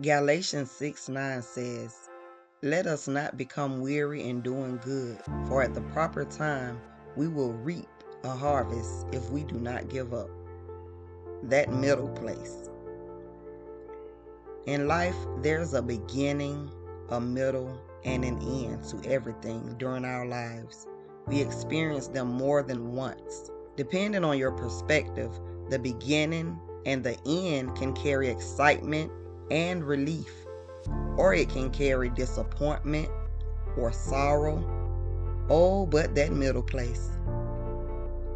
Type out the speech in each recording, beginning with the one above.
Galatians 6:9 says, "Let us not become weary in doing good, for at the proper time we will reap a harvest if we do not give up." That middle place. In life, there's a beginning, a middle, and an end to everything during our lives. We experience them more than once. Depending on your perspective, the beginning and the end can carry excitement and relief, or it can carry disappointment or sorrow. Oh, but that middle place.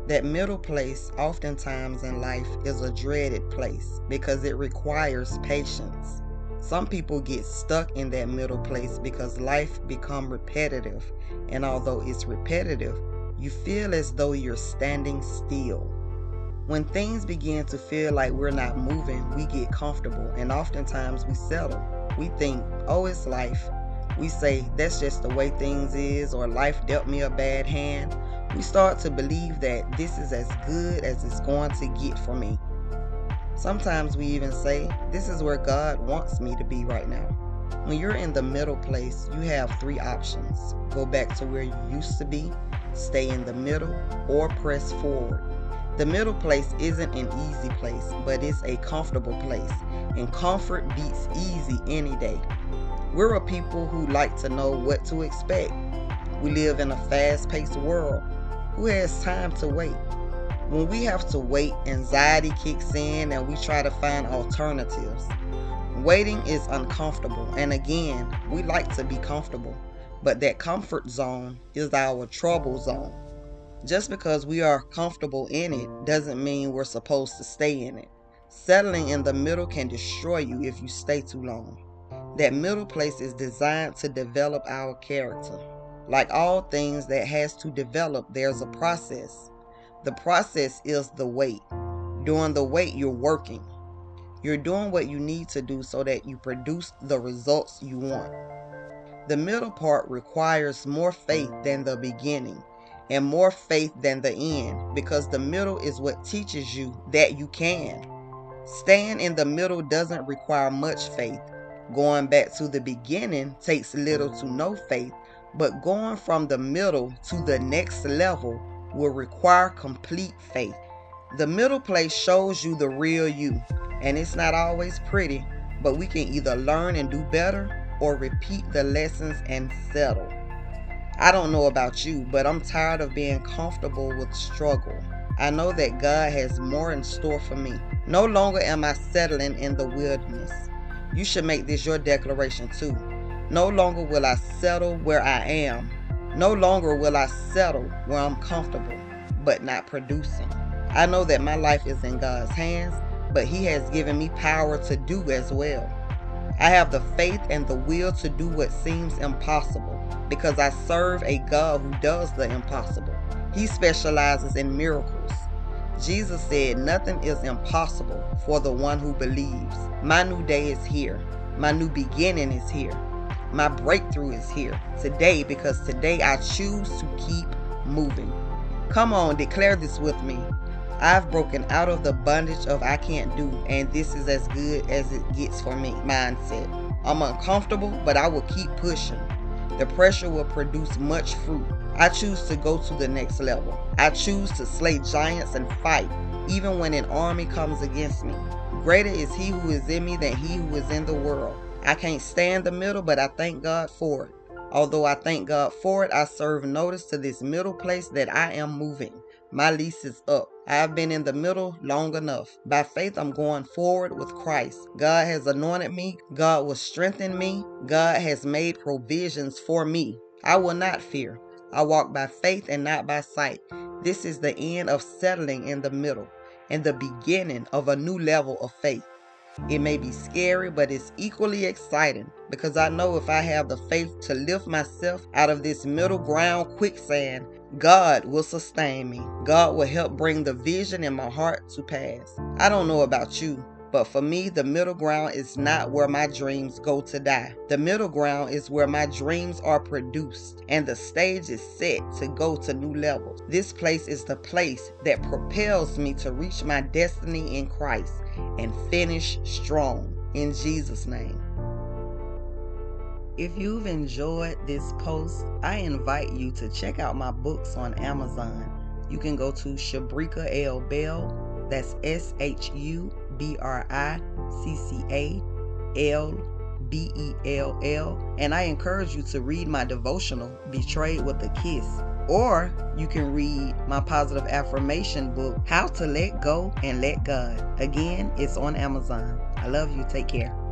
That middle place oftentimes in life is a dreaded place because it requires patience. Some people get stuck in that middle place because life becomes repetitive, and although it's repetitive, you feel as though you're standing still. When things begin to feel like we're not moving, we get comfortable, and oftentimes we settle. We think, oh, it's life. We say, that's just the way things is, or life dealt me a bad hand. We start to believe that this is as good as it's going to get for me. Sometimes we even say, this is where God wants me to be right now. When you're in the middle place, you have three options. Go back to where you used to be, stay in the middle, or press forward. The middle place isn't an easy place, but it's a comfortable place, and comfort beats easy any day. We're a people who like to know what to expect. We live in a fast-paced world. Who has time to wait? When we have to wait, anxiety kicks in and we try to find alternatives. Waiting is uncomfortable, and again, we like to be comfortable, but that comfort zone is our trouble zone. Just because we are comfortable in it doesn't mean we're supposed to stay in it. Settling in the middle can destroy you if you stay too long. That middle place is designed to develop our character. Like all things that has to develop, there's a process. The process is the wait. During the wait, you're working. You're doing what you need to do so that you produce the results you want. The middle part requires more faith than the beginning, and more faith than the end, because the middle is what teaches you that you can. Staying in the middle doesn't require much faith. Going back to the beginning takes little to no faith, but going from the middle to the next level will require complete faith. The middle place shows you the real you, and it's not always pretty, but we can either learn and do better or repeat the lessons and settle. I don't know about you, but I'm tired of being comfortable with struggle. I know that God has more in store for me. No longer am I settling in the wilderness. You should make this your declaration too. No longer will I settle where I am. No longer will I settle where I'm comfortable, but not producing. I know that my life is in God's hands, but He has given me power to do as well. I have the faith and the will to do what seems impossible, because I serve a God who does the impossible. He specializes in miracles. Jesus said, "Nothing is impossible for the one who believes." My new day is here. My new beginning is here. My breakthrough is here today, because today I choose to keep moving. Come on, declare this with me. I've broken out of the bondage of "I can't do," and "this is as good as it gets for me" mindset. I'm uncomfortable, but I will keep pushing. The pressure will produce much fruit. I choose to go to the next level. I choose to slay giants and fight, even when an army comes against me. Greater is He who is in me than he who is in the world. I can't stay in the middle, but I thank God for it. Although I thank God for it, I serve notice to this middle place that I am moving. My lease is up. I have been in the middle long enough. By faith, I'm going forward with Christ. God has anointed me. God will strengthen me. God has made provisions for me. I will not fear. I walk by faith and not by sight. This is the end of settling in the middle and the beginning of a new level of faith. It may be scary, but it's equally exciting, because I know if I have the faith to lift myself out of this middle ground quicksand, God will sustain me. God will help bring the vision in my heart to pass. I don't know about you, but for me, the middle ground is not where my dreams go to die. The middle ground is where my dreams are produced, and the stage is set to go to new levels. This place is the place that propels me to reach my destiny in Christ and finish strong. in Jesus' name. If you've enjoyed this post, I invite you to check out my books on Amazon. You can go to Shabrika L. Bell, that's SHUBRICCA LBELL, and I encourage you to read my devotional, Betrayed with a Kiss, or you can read my positive affirmation book, How to Let Go and Let God. Again, it's on Amazon. I love you. Take care.